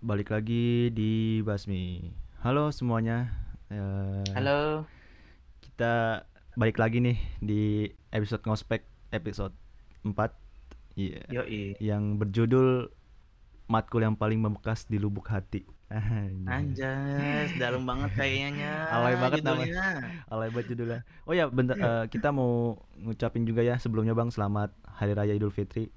Balik lagi di Basmi. Halo semuanya. Halo. Kita balik lagi nih di episode Ngospek episode 4. Iya. Yeah. Yang berjudul matkul yang paling membekas di lubuk hati. Anjas, dalam banget kayaknya. Alay banget namanya. Alay banget judulnya. Oh ya, bentar kita mau ngucapin juga ya sebelumnya Bang, selamat Hari Raya Idul Fitri.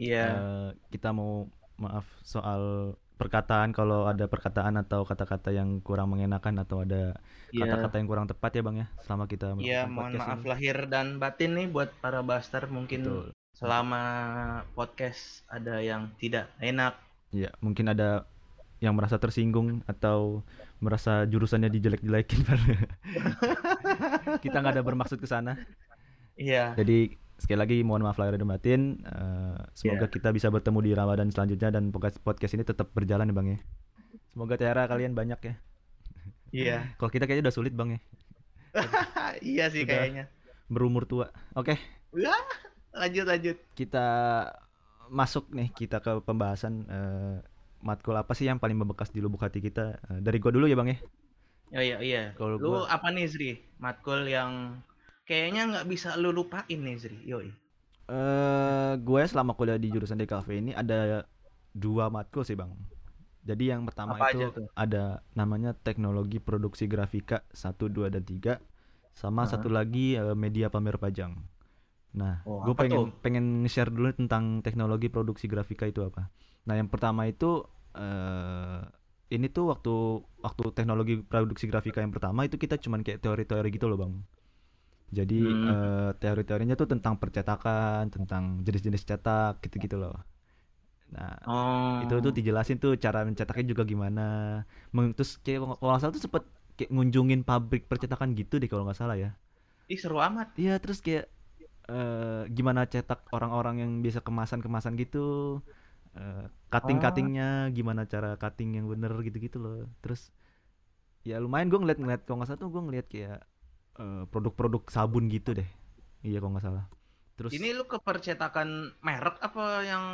Iya. Yeah. Kita mau maaf soal perkataan, kalau ada perkataan atau kata-kata yang kurang mengenakan atau ada kata-kata yang kurang tepat ya Bang ya, selama kita mohon maaf ini. Lahir dan batin nih buat para Baster mungkin. Betul. Selama podcast ada yang tidak enak ya, mungkin ada yang merasa tersinggung atau merasa jurusannya dijelek-jelekin kita nggak ada bermaksud ke sana. Iya. Jadi sekali lagi mohon maaf lahir dan batin. Semoga kita bisa bertemu di Ramadan selanjutnya dan podcast ini tetap berjalan ya Bang ya. Semoga tiara kalian banyak ya. Iya. Yeah. Kalau kita kayaknya udah sulit Bang ya. Iya sih sudah kayaknya. Berumur tua. Oke. Okay. Lanjut. Kita masuk nih kita ke pembahasan matkul apa sih yang paling membekas di lubuk hati kita. Dari gua dulu ya Bang ya. Iya. Kalo lu gua... apa nih Sri? Matkul yang kayaknya nggak bisa lu lupain nih Zri. Yoi. Gue selama kuliah di jurusan DKV ini ada 2 matkul sih Bang. Jadi yang pertama apa itu ada namanya teknologi produksi grafika 1, 2, dan 3. Sama satu lagi media pamer pajang. Nah, gue pengen nge-share dulu tentang teknologi produksi grafika itu apa. Nah, yang pertama itu ini tuh waktu teknologi produksi grafika yang pertama itu kita cuman kayak teori-teori gitu loh Bang. Jadi teori-teorinya tuh tentang percetakan, tentang jenis-jenis cetak, gitu-gitu loh. Nah, itu tuh dijelasin tuh cara mencetaknya juga gimana. Terus kayak kalau nggak salah tuh sempet kayak ngunjungin pabrik percetakan gitu deh kalau nggak salah ya. Ih, seru amat. Iya, terus kayak gimana cetak orang-orang yang biasa kemasan-kemasan gitu, cutting-cuttingnya, gimana cara cutting yang bener gitu-gitu loh. Terus ya lumayan gue ngeliat kalau nggak salah tuh gue ngeliat kayak produk-produk sabun gitu deh. Iya kalau nggak salah. Terus ini lu ke percetakan merek apa yang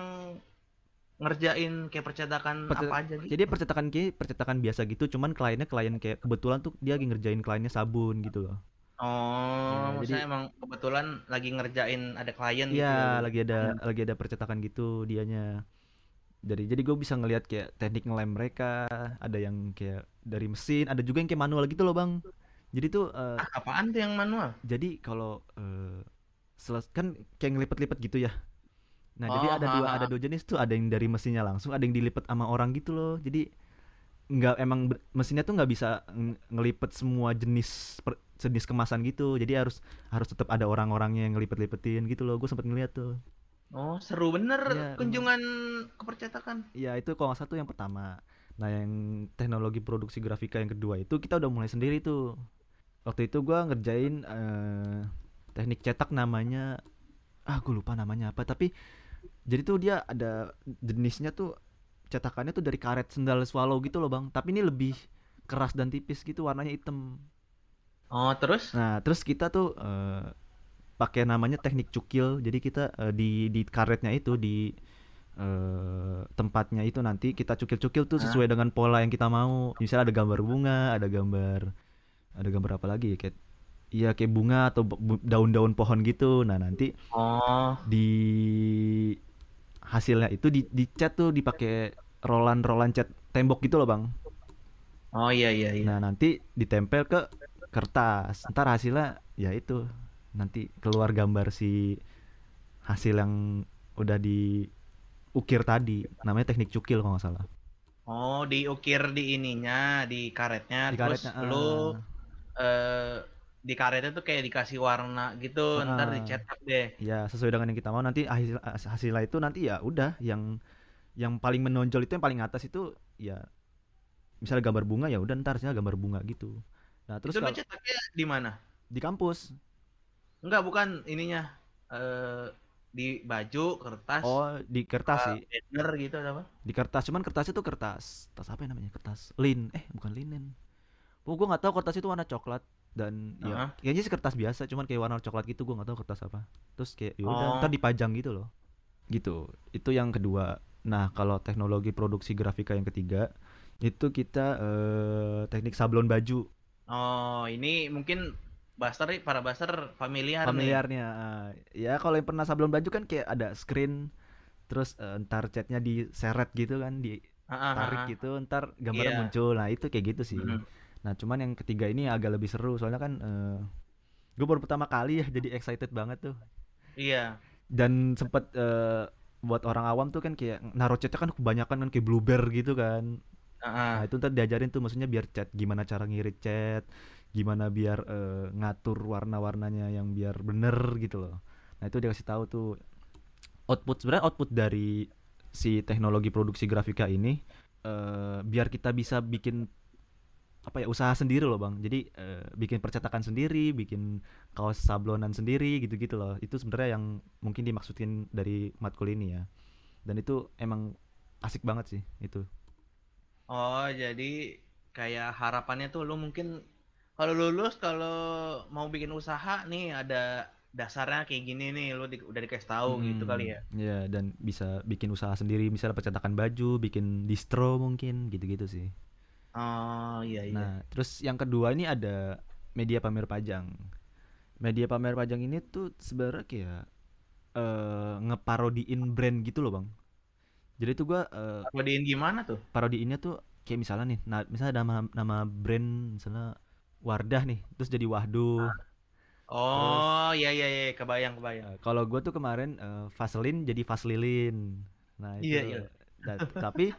ngerjain kayak percetakan apa aja gitu? Jadi percetakan biasa gitu, cuman klien kayak kebetulan tuh dia lagi ngerjain kliennya sabun gitu loh. Oh, ya, jadi emang kebetulan lagi ngerjain ada klien gitu. Iya, lagi ada percetakan gitu dianya. Jadi gue bisa ngelihat kayak teknik ngelem mereka, ada yang kayak dari mesin, ada juga yang kayak manual gitu loh, Bang. Jadi tuh apaan tuh yang manual? Jadi kalau kan kayak ngelipet-lipet gitu ya. Nah, jadi ada dua jenis tuh, ada yang dari mesinnya langsung, ada yang dilipet sama orang gitu loh. Jadi mesinnya tuh nggak bisa ngelipet semua jenis kemasan gitu. Jadi harus tetap ada orang-orangnya yang ngelipet-lipetin gitu loh. Gue sempet ngeliat tuh. Oh, seru bener ya, kunjungan ke percetakan. Iya, itu kalau nggak satu yang pertama. Nah, yang teknologi produksi grafika yang kedua itu kita udah mulai sendiri tuh. Waktu itu gue ngerjain teknik cetak namanya, gue lupa namanya apa, tapi jadi tuh dia ada jenisnya tuh cetakannya tuh dari karet sendal swallow gitu loh Bang, tapi ini lebih keras dan tipis gitu, warnanya hitam. Terus kita tuh pakai namanya teknik cukil. Jadi kita di karetnya itu di tempatnya itu nanti kita cukil-cukil tuh sesuai dengan pola yang kita mau. Misalnya ada gambar bunga, ada gambar apa lagi ya, kayak bunga atau daun-daun pohon gitu. Nah, nanti di hasilnya itu dicat tuh dipakai rolan cat tembok gitu loh Bang. Oh iya. Nah, nanti ditempel ke kertas. Ntar hasilnya ya itu nanti keluar gambar si hasil yang udah di ukir tadi, namanya teknik cukil kalau nggak salah. Oh, diukir di ininya, di karetnya terus lu di karetnya tuh kayak dikasih warna gitu, ntar dicetak deh. Ya, sesuai dengan yang kita mau, nanti hasilnya itu nanti ya udah yang paling menonjol itu yang paling atas itu ya misalnya gambar bunga ya udah ntar hasilnya gambar bunga gitu. Nah, terus kalau cetaknya di mana? Di kampus. Enggak, bukan ininya di baju, kertas. Oh, di kertas sih. Banner gitu apa? Di kertas, cuman kertasnya tuh kertas apa yang namanya? Kertas lin. Bukan linen. Gue nggak tahu, kertas itu warna coklat dan ya kayaknya sih kertas biasa, cuman kayak warna coklat gitu, gue nggak tahu kertas apa. Terus kayak yaudah ntar dipajang gitu loh. Gitu. Itu yang kedua. Nah, kalau teknologi produksi grafika yang ketiga itu kita teknik sablon baju. Oh, ini mungkin Buster, para Buster familiarnya nih. Ya, kalau yang pernah sablon baju kan kayak ada screen, terus ntar catnya diseret gitu kan, ditarik gitu, ntar gambarnya muncul. Nah, itu kayak gitu sih. Nah, cuman yang ketiga ini agak lebih seru, soalnya kan gue baru pertama kali ya jadi excited banget tuh. Iya. Dan sempet buat orang awam tuh kan kayak naro catnya kan kebanyakan kan kayak blueberry gitu kan. Nah, itu ntar diajarin tuh maksudnya biar cat, gimana cara ngirit cat, gimana biar ngatur warna-warnanya yang biar bener gitu loh. Nah, itu dia kasih tahu tuh output, sebenarnya output dari si teknologi produksi grafika ini biar kita bisa bikin apa ya, usaha sendiri loh Bang. Jadi bikin percetakan sendiri, bikin kaos sablonan sendiri gitu-gitu loh. Itu sebenarnya yang mungkin dimaksudin dari matkul ini ya. Dan itu emang asik banget sih itu. Oh, jadi kayak harapannya tuh lu mungkin kalau lulus, kalau mau bikin usaha nih ada dasarnya kayak gini nih, lu udah dikasih tahu gitu kali ya. Iya, dan bisa bikin usaha sendiri, misalnya percetakan baju, bikin distro mungkin, gitu-gitu sih. Oh iya. Nah, terus yang kedua ini ada media pamer pajang. Media pamer pajang ini tuh sebenarnya kayak ngeparodiin brand gitu loh Bang. Jadi tuh gua parodiin gimana tuh? Parodiinnya tuh kayak misalnya nih, nah misalnya ada nama brand misalnya Wardah nih, terus jadi Wahdu. Oh iya, kebayang. Kalau gua tuh kemarin Vaseline jadi Vaselilin. Nah itu. Iya. Nah, tapi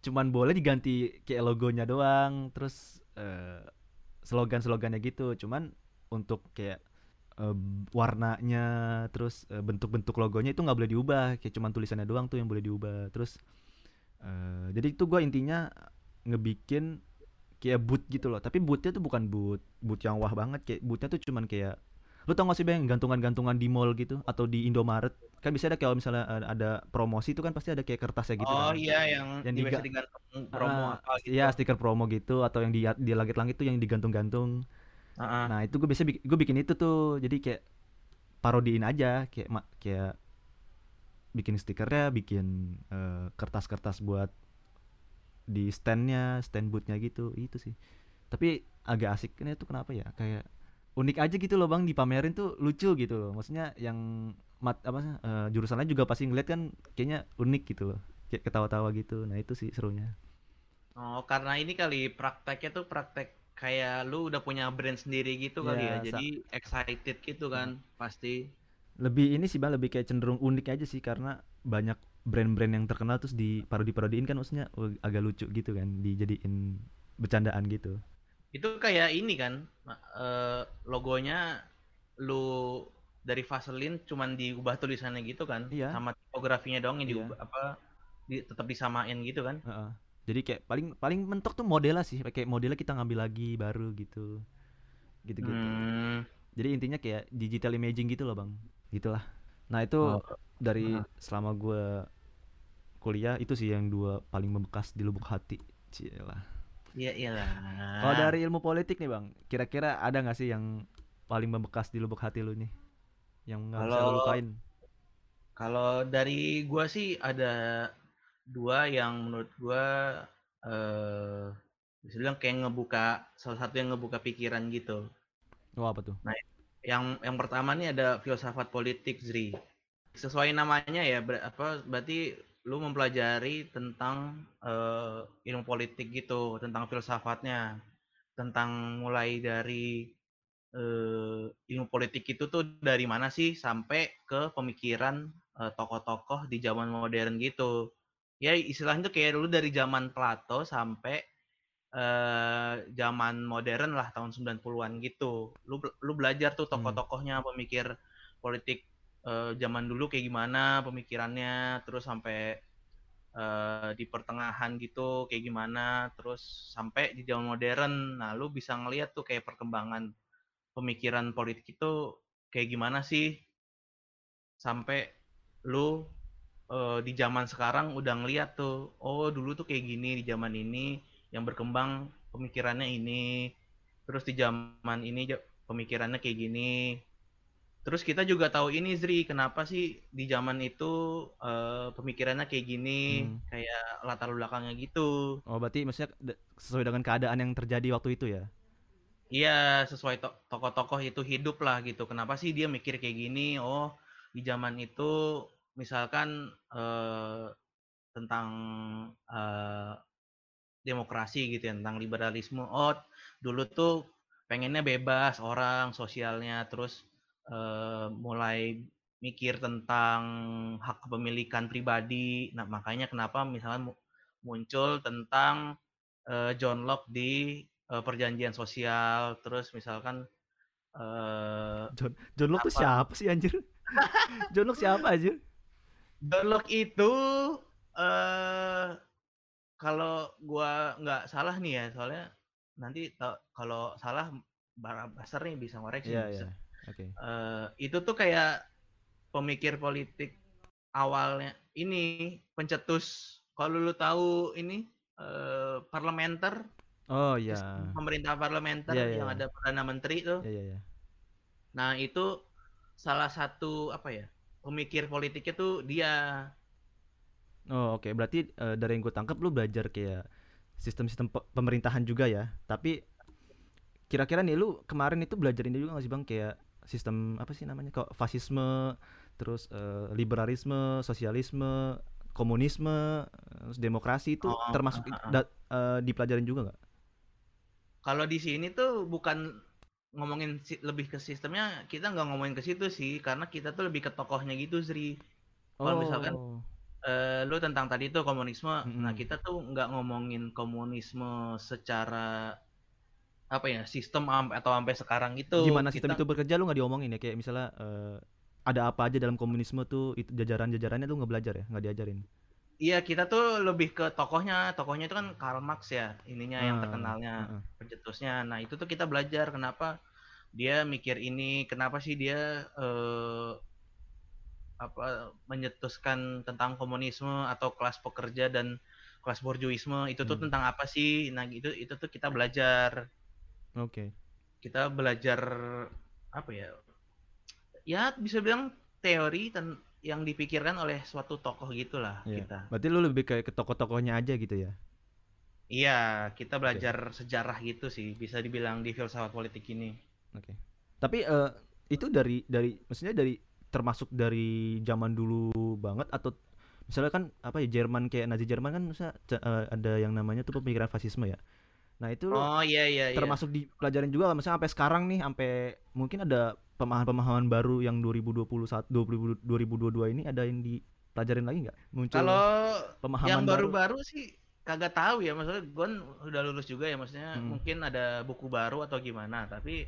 cuman boleh diganti kayak logonya doang, terus slogan-slogannya gitu. Cuman untuk kayak warnanya, terus bentuk-bentuk logonya itu nggak boleh diubah. Kayak cuman tulisannya doang tuh yang boleh diubah. Terus jadi itu gue intinya ngebikin kayak boot gitu loh. Tapi bootnya tuh bukan boot yang wah banget. Kayak bootnya tuh cuman kayak, lu tau gak sih Bang, gantungan-gantungan di mall gitu atau di Indomaret kan biasanya ada, kalau misalnya ada promosi itu kan pasti ada kayak kertasnya gitu. Oh kan? Iya, yang biasa digantung promo gitu. Iya, stiker promo gitu, atau yang di langit-langit tuh yang digantung-gantung. Nah itu gue bikin itu tuh, jadi kayak parodiin aja, kayak bikin stikernya, bikin kertas-kertas buat di standnya, stand boothnya gitu. Itu sih, tapi agak asiknya tuh kenapa ya, kayak unik aja gitu loh Bang, dipamerin tuh lucu gitu loh. Maksudnya yang jurusannya juga pasti ngeliat kan kayaknya unik gitu loh, kayak ketawa-tawa gitu. Nah itu sih serunya. Oh, karena ini kali prakteknya tuh praktek kayak lu udah punya brand sendiri gitu kali ya, jadi excited gitu kan. Pasti lebih ini sih Bang, lebih kayak cenderung unik aja sih, karena banyak brand-brand yang terkenal terus di parodi-parodiin kan, maksudnya agak lucu gitu kan, dijadiin bercandaan gitu. Itu kayak ini kan, logonya lu dari Vaseline cuman diubah tulisannya gitu kan, sama tipografinya doang yang diubah, tetap disamain gitu kan. Jadi kayak paling mentok tuh modelnya sih, kayak modelnya kita ngambil lagi baru gitu. Jadi intinya kayak digital imaging gitu loh Bang, gitulah. Nah itu dari selama gue kuliah itu sih yang dua paling membekas di lubuk hati, cielah. Iya, iyalah. Kalau dari ilmu politik nih Bang, kira-kira ada nggak sih yang paling membekas di lubuk hati lu nih, yang nggak bisa lu lupain? Kalau dari gua sih ada dua yang menurut gua bisa bilang kayak salah satu yang ngebuka pikiran gitu. Oh, apa tuh? Nah, yang pertama nih ada filsafat politik, Zri. Sesuai namanya ya, berarti lu mempelajari tentang ilmu politik gitu, tentang filsafatnya, tentang mulai dari ilmu politik itu tuh dari mana sih sampai ke pemikiran tokoh-tokoh di zaman modern gitu. Ya istilahnya tuh kayak dulu dari zaman Plato sampai zaman modern lah, tahun 90-an gitu. Lu belajar tuh tokoh-tokohnya, pemikir politik zaman dulu kayak gimana pemikirannya, terus sampai di pertengahan gitu kayak gimana, terus sampai di zaman modern. Nah, lu bisa ngelihat tuh kayak perkembangan pemikiran politik itu kayak gimana sih, sampai lu di zaman sekarang udah ngelihat tuh, oh dulu tuh kayak gini, di zaman ini yang berkembang pemikirannya ini, terus di zaman ini pemikirannya kayak gini. Terus kita juga tahu ini Zri, kenapa sih di zaman itu pemikirannya kayak gini, kayak latar belakangnya gitu. Oh, berarti maksudnya sesuai dengan keadaan yang terjadi waktu itu ya? Iya, sesuai tokoh-tokoh itu hidup lah gitu. Kenapa sih dia mikir kayak gini? Oh, di zaman itu misalkan tentang demokrasi gitu ya, tentang liberalisme. Oh, dulu tuh pengennya bebas orang sosialnya, terus mulai mikir tentang hak kepemilikan pribadi. Nah, makanya kenapa misalnya muncul tentang John Locke di perjanjian sosial, terus misalkan John Locke itu siapa sih anjir? John Locke siapa anjir? John Locke itu kalau gua nggak salah nih ya, soalnya nanti kalau salah Barabasar nih bisa ngoreksi. Yeah. Okay. Itu tuh kayak pemikir politik awalnya ini pencetus, kalau lu tahu ini parlementer. Oh iya. Yeah. Pemerintah parlementer yang ada perdana menteri tuh. Iya. Nah, itu salah satu apa ya? Pemikir politiknya tuh dia. Oh, oke. Berarti dari yang gue tangkap lu belajar kayak sistem-sistem pemerintahan juga ya. Tapi kira-kira nih lu kemarin itu belajar ini juga nggak sih Bang, kayak sistem apa sih namanya, kok fasisme, terus liberalisme, sosialisme, komunisme, demokrasi itu termasuk dipelajarin juga nggak? Kalau di sini tuh bukan ngomongin lebih ke sistemnya, kita nggak ngomongin ke situ sih, karena kita tuh lebih ke tokohnya gitu Sri. Kalau misalkan lu tentang tadi tuh komunisme, nah kita tuh nggak ngomongin komunisme secara apa ya, sistem atau sampai sekarang itu gimana sistem itu bekerja lu nggak diomongin ya, kayak misalnya ada apa aja dalam komunisme tuh, itu jajaran-jajarannya lu nggak belajar ya, nggak diajarin? Iya, kita tuh lebih ke tokohnya itu kan Karl Marx ya, ininya yang terkenalnya, pencetusnya. Nah itu tuh kita belajar kenapa dia mikir ini, kenapa sih dia menyetuskan tentang komunisme atau kelas pekerja dan kelas borjuisme itu tuh tentang apa sih. Nah itu tuh kita belajar. Oke. Kita belajar apa ya? Ya bisa bilang teori yang dipikirkan oleh suatu tokoh gitulah kita. Berarti lu lebih kayak ke tokoh-tokohnya aja gitu ya? Iya, kita belajar sejarah gitu sih, bisa dibilang di filsafat politik ini. Oke. Tapi itu dari maksudnya dari termasuk dari zaman dulu banget, atau misalnya kan apa ya, Jerman, kayak Nazi Jerman kan misalnya ada yang namanya tuh pemikiran fasisme ya. Nah itu termasuk dipelajarin juga, misalnya sampai sekarang nih, sampai mungkin ada pemahaman-pemahaman baru yang 2022 ini ada yang dipelajarin lagi nggak? Kalau yang baru-baru sih kagak tahu ya, maksudnya gue udah lulus juga ya, maksudnya mungkin ada buku baru atau gimana, tapi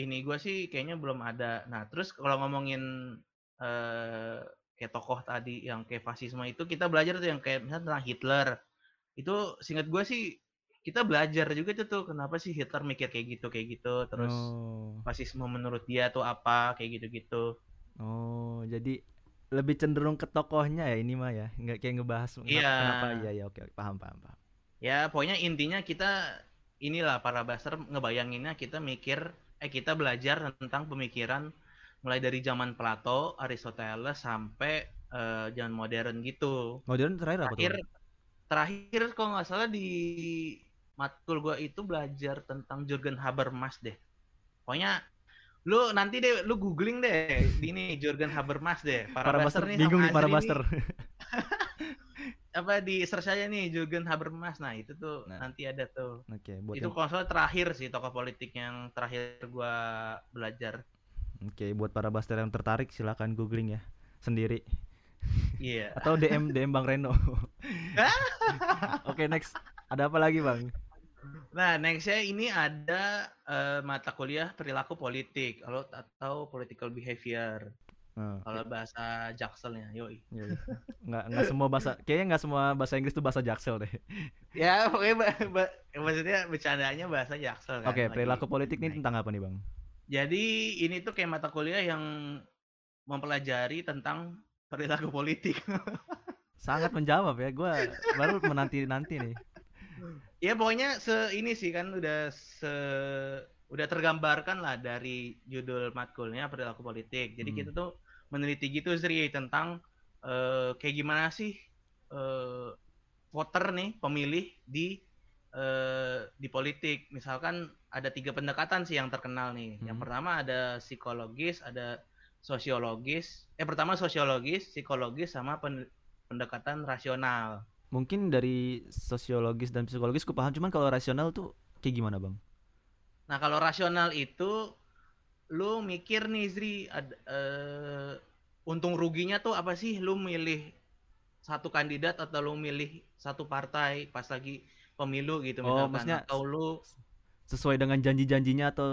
ini gue sih kayaknya belum ada. Nah terus kalau ngomongin kayak tokoh tadi yang kayak fasisme itu, kita belajar tuh yang kayak misalnya tentang Hitler itu, seingat gue sih kita belajar juga tuh kenapa sih Hitler mikir kayak gitu, terus fasisme menurut dia tuh apa, kayak gitu. Oh, jadi lebih cenderung ke tokohnya ya ini mah ya, nggak kayak ngebahas kenapa. Iya, oke, paham. Ya pokoknya intinya kita inilah para baser ngebayanginnya, kita belajar tentang pemikiran mulai dari zaman Plato, Aristoteles sampai zaman modern gitu. Modern terakhir kalau nggak salah di matkul gua itu belajar tentang Jürgen Habermas deh. Pokoknya lu nanti deh lu googling deh ini Jürgen Habermas deh. Para Buster nih bingung para Buster. Apa di search aja nih Jürgen Habermas. Nah, itu tuh nanti ada tuh. Oke, buat itu konsol terakhir sih, tokoh politik yang terakhir gua belajar. Oke, buat para Buster yang tertarik silakan googling ya sendiri. Iya. Yeah. Atau DM Bang Reno. Oke, next. Ada apa lagi Bang? Nah nextnya ini ada mata kuliah perilaku politik atau political behavior. Kalau bahasa Jakselnya, yoi. Nggak semua bahasa, kayaknya nggak semua bahasa Inggris tuh bahasa Jaksel deh. Ya pokoknya maksudnya bercandanya bahasa Jaksel kan. Oke, perilaku politik ini tentang apa nih Bang? Jadi ini tuh kayak mata kuliah yang mempelajari tentang perilaku politik. Sangat menjawab ya, gue baru menanti nih. Ya pokoknya ini sih kan udah udah tergambarkan lah dari judul matkulnya perilaku politik. Jadi kita tuh meneliti gitu Sri tentang kayak gimana sih voter nih, pemilih di politik. Misalkan ada 3 pendekatan sih yang terkenal nih. Yang pertama ada psikologis, ada sosiologis. Pertama sosiologis, psikologis, sama pendekatan rasional. Mungkin dari sosiologis dan psikologis ku paham, cuman kalau rasional tuh kayak gimana, Bang? Nah, kalau rasional itu lu mikir nih Zri, untung ruginya tuh apa sih lu milih satu kandidat atau lu milih satu partai pas lagi pemilu gitu misalkan, maksudnya atau lu sesuai dengan janji-janjinya atau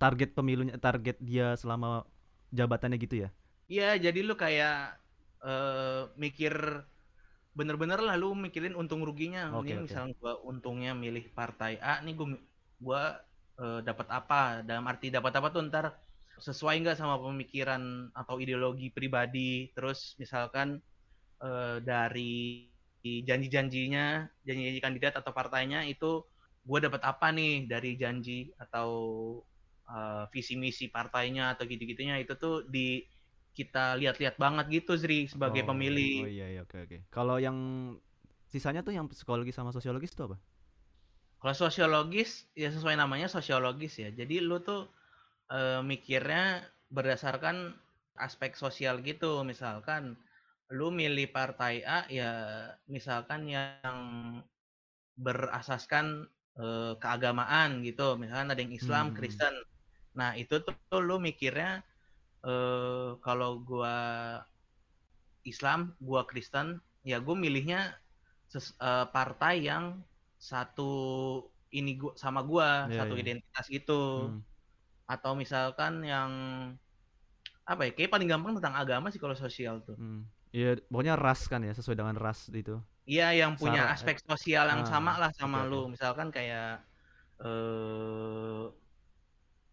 target pemilunya, target dia selama jabatannya gitu ya? Iya, jadi lu kayak mikir bener-bener lah, lu mikirin untung ruginya. Okay, ini misalnya gua untungnya milih partai A nih, gua dapat apa, dalam arti dapat apa tuh ntar sesuai nggak sama pemikiran atau ideologi pribadi. Terus misalkan dari janji-janjinya, janji-janji kandidat atau partainya itu gue dapat apa nih dari janji atau visi misi partainya atau gitu-gitunya. Itu tuh di kita lihat-lihat banget gitu Zri sebagai pemilih. Iya, oke. Kalau yang sisanya tuh yang psikologis sama sosiologis itu apa? Kalau sosiologis ya sesuai namanya sosiologis ya. Jadi lu tuh mikirnya berdasarkan aspek sosial gitu. Misalkan lu milih partai A ya, misalkan yang berasaskan keagamaan gitu, misalkan ada yang Islam, Kristen. Nah itu tuh lu mikirnya kalau gua Islam, gua Kristen, ya gua milihnya partai yang satu ini gua, sama gua satu identitas gitu. Atau misalkan yang apa ya, kayak paling gampang tentang agama sih kalau sosial tuh. Iya, pokoknya ras kan ya, sesuai dengan ras itu. Iya, yang punya aspek sosial yang sama lah sama lu. Misalkan kayak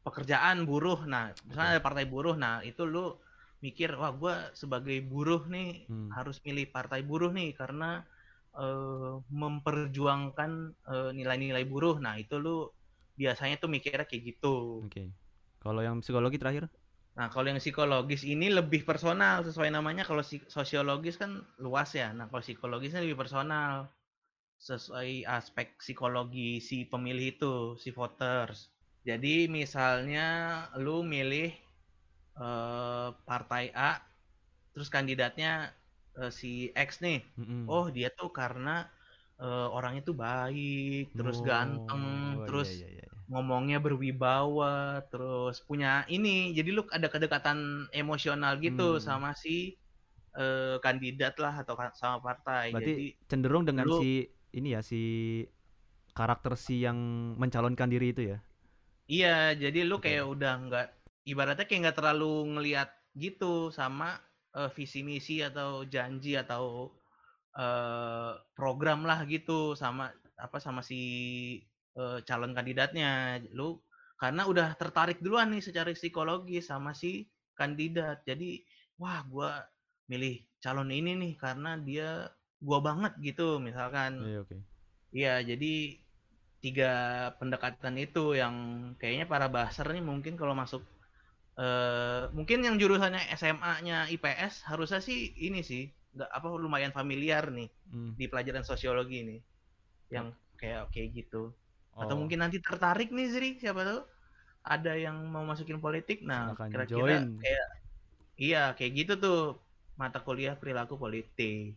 pekerjaan buruh. Nah, misalnya ada partai buruh. Nah, itu lu mikir, wah gue sebagai buruh nih harus milih partai buruh nih karena memperjuangkan nilai-nilai buruh. Nah, itu lu biasanya tuh mikirnya kayak gitu. Oke. Kalau yang psikologi terakhir? Nah, kalau yang psikologis ini lebih personal sesuai namanya. Kalau sosiologis kan luas ya. Nah, kalau psikologisnya lebih personal sesuai aspek psikologi si pemilih itu, si voters. Jadi misalnya lu milih partai A, terus kandidatnya si X nih. Oh, dia tuh karena orangnya tuh baik, terus ganteng, terus ngomongnya berwibawa, terus punya ini. Jadi lu ada kedekatan emosional gitu sama si kandidat lah atau sama partai. Berarti jadi cenderung dengan lu, si ini ya, si karakter si yang mencalonkan diri itu ya? Iya, jadi lu kayak udah nggak, ibaratnya kayak nggak terlalu ngelihat gitu sama visi misi atau janji atau program lah gitu sama apa, sama si calon kandidatnya. Lu karena udah tertarik duluan nih secara psikologis sama si kandidat. Jadi wah gua milih calon ini nih karena dia gua banget gitu misalkan. Iya, Iya, jadi 3 pendekatan itu yang kayaknya para baser nih mungkin kalau masuk mungkin yang jurusannya SMA-nya IPS harusnya sih ini sih, nggak apa, lumayan familiar nih di pelajaran sosiologi nih yang kayak gitu. Atau mungkin nanti tertarik nih Zri, siapa tahu ada yang mau masukin politik. Nah, silahkan kira-kira join. kayak gitu tuh mata kuliah perilaku politik.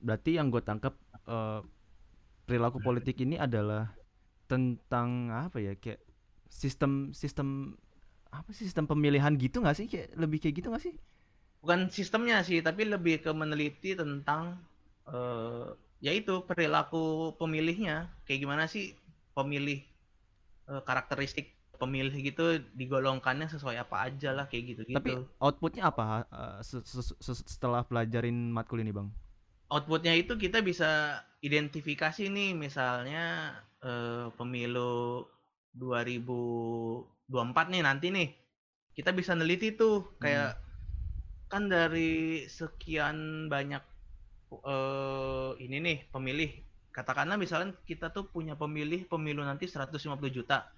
Berarti yang gue tangkap perilaku politik ini adalah tentang apa ya, kayak sistem apa sih, sistem pemilihan gitu nggak sih, kayak lebih kayak gitu nggak sih? Bukan sistemnya sih, tapi lebih ke meneliti tentang yaitu perilaku pemilihnya. Kayak gimana sih pemilih, karakteristik pemilih gitu, digolongkannya sesuai apa aja lah kayak gitu-gitu. Tapi outputnya apa setelah pelajarin matkul ini, Bang? Outputnya itu kita bisa identifikasi nih, misalnya pemilu 2024 nih nanti nih. Kita bisa neliti tuh kayak kan dari sekian banyak ini nih pemilih katakanlah misalnya kita tuh punya pemilu nanti 150 juta.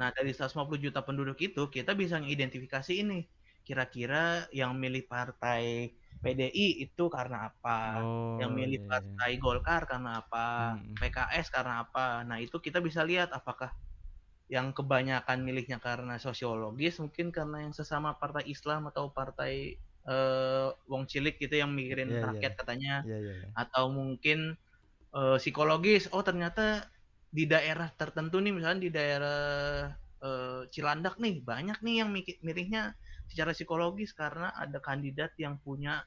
Nah, dari 150 juta penduduk itu kita bisa mengidentifikasi ini. Kira-kira yang milih partai PDI itu karena apa? Yang milih partai Golkar karena apa? PKS karena apa? Nah, itu kita bisa lihat apakah yang kebanyakan milihnya karena sosiologis, mungkin karena yang sesama partai Islam atau partai wong cilik gitu yang mikirin rakyat katanya. Atau mungkin psikologis, ternyata di daerah tertentu nih, misalnya di daerah Cilandak nih banyak nih yang milihnya secara psikologis karena ada kandidat yang punya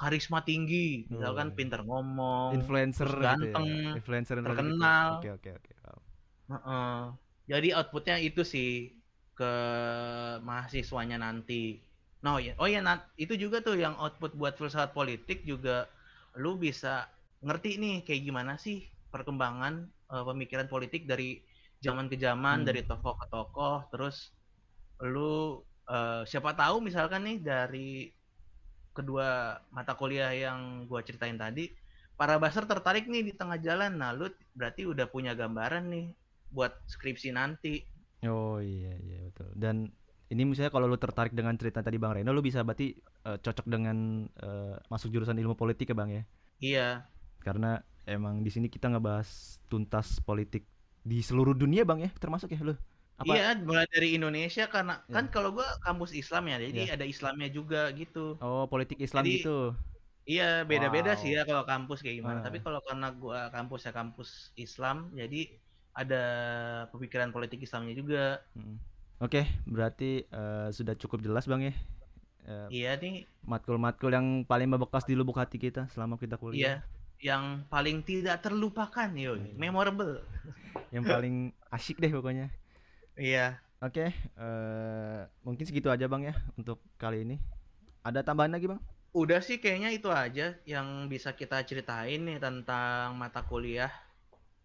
karisma tinggi, misalkan pinter ngomong, influencer, ganteng, gitu ya. Influencer terkenal. Jadi outputnya itu sih ke mahasiswanya nanti. Itu juga tuh yang output buat filsafat politik juga, lu bisa ngerti nih kayak gimana sih perkembangan pemikiran politik dari zaman ke zaman, dari tokoh ke tokoh. Terus lu siapa tahu misalkan nih dari kedua mata kuliah yang gua ceritain tadi, para baser tertarik nih di tengah jalan. Nah, lu berarti udah punya gambaran nih buat skripsi nanti. Iya betul. Dan ini misalnya kalau lu tertarik dengan cerita tadi Bang Reno, lu bisa berarti cocok dengan masuk jurusan ilmu politik ya Bang ya? Iya. Karena emang di sini kita ngebahas tuntas politik di seluruh dunia Bang ya, termasuk ya lu? Iya, mulai dari Indonesia karena kan kalau gua kampus Islam ya, jadi ada Islamnya juga gitu. Oh, politik Islam jadi, gitu. Iya, beda-beda sih ya kalau kampus kayak gimana. Tapi kalau karena gua kampusnya kampus Islam, jadi ada pemikiran politik Islamnya juga. Oke, berarti sudah cukup jelas Bang ya. Iya nih. Matkul-matkul yang paling membekas di lubuk hati kita selama kita kuliah. Iya, yang paling tidak terlupakan, memorable. Yang paling asyik deh pokoknya. Iya. Oke, mungkin segitu aja Bang ya untuk kali ini. Ada tambahan lagi Bang? Udah sih kayaknya itu aja yang bisa kita ceritain nih tentang mata kuliah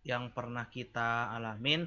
yang pernah kita alamin.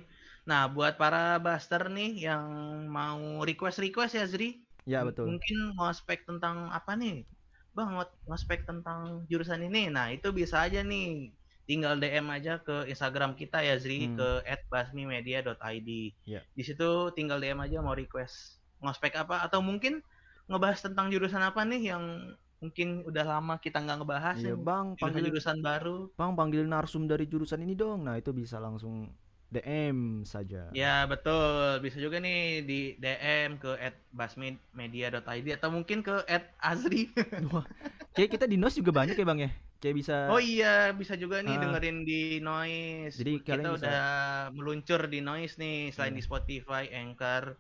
Nah, buat para baster nih yang mau request ya Zri. Ya betul. Mungkin ngospek tentang apa nih Bang, ngospek tentang jurusan ini. Nah itu bisa aja nih, tinggal DM aja ke Instagram kita ya Zri, ke @basmimedia.id. Di situ tinggal DM aja mau request ngospek apa, atau mungkin ngebahas tentang jurusan apa nih yang mungkin udah lama kita nggak ngebahas. Bang, panggil jurusan baru, Bang, panggil narsum dari jurusan ini dong. Nah itu bisa langsung DM saja. Ya betul, bisa juga nih di DM ke @basmimedia.id atau mungkin ke @azri. Kayak kita di Noise juga banyak ya Bang ya. Kayak bisa. Oh iya, bisa juga nih dengerin di Noise. Jadi kita bisa... udah meluncur di Noise nih, selain di Spotify, Anchor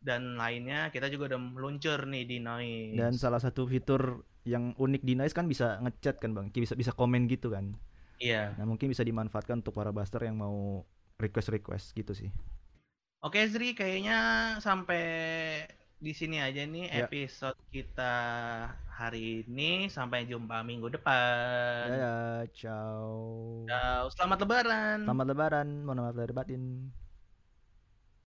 dan lainnya, kita juga udah meluncur nih di Noise. Dan salah satu fitur yang unik di Noise kan bisa ngechat kan Bang, bisa komen gitu kan. Iya. Nah mungkin bisa dimanfaatkan untuk para buster yang mau request gitu sih. Oke Zri, kayaknya sampai di sini aja nih episode kita hari ini. Sampai jumpa minggu depan. Dadah, ciao. Selamat Lebaran. Selamat Lebaran, mohon maaf lahir batin.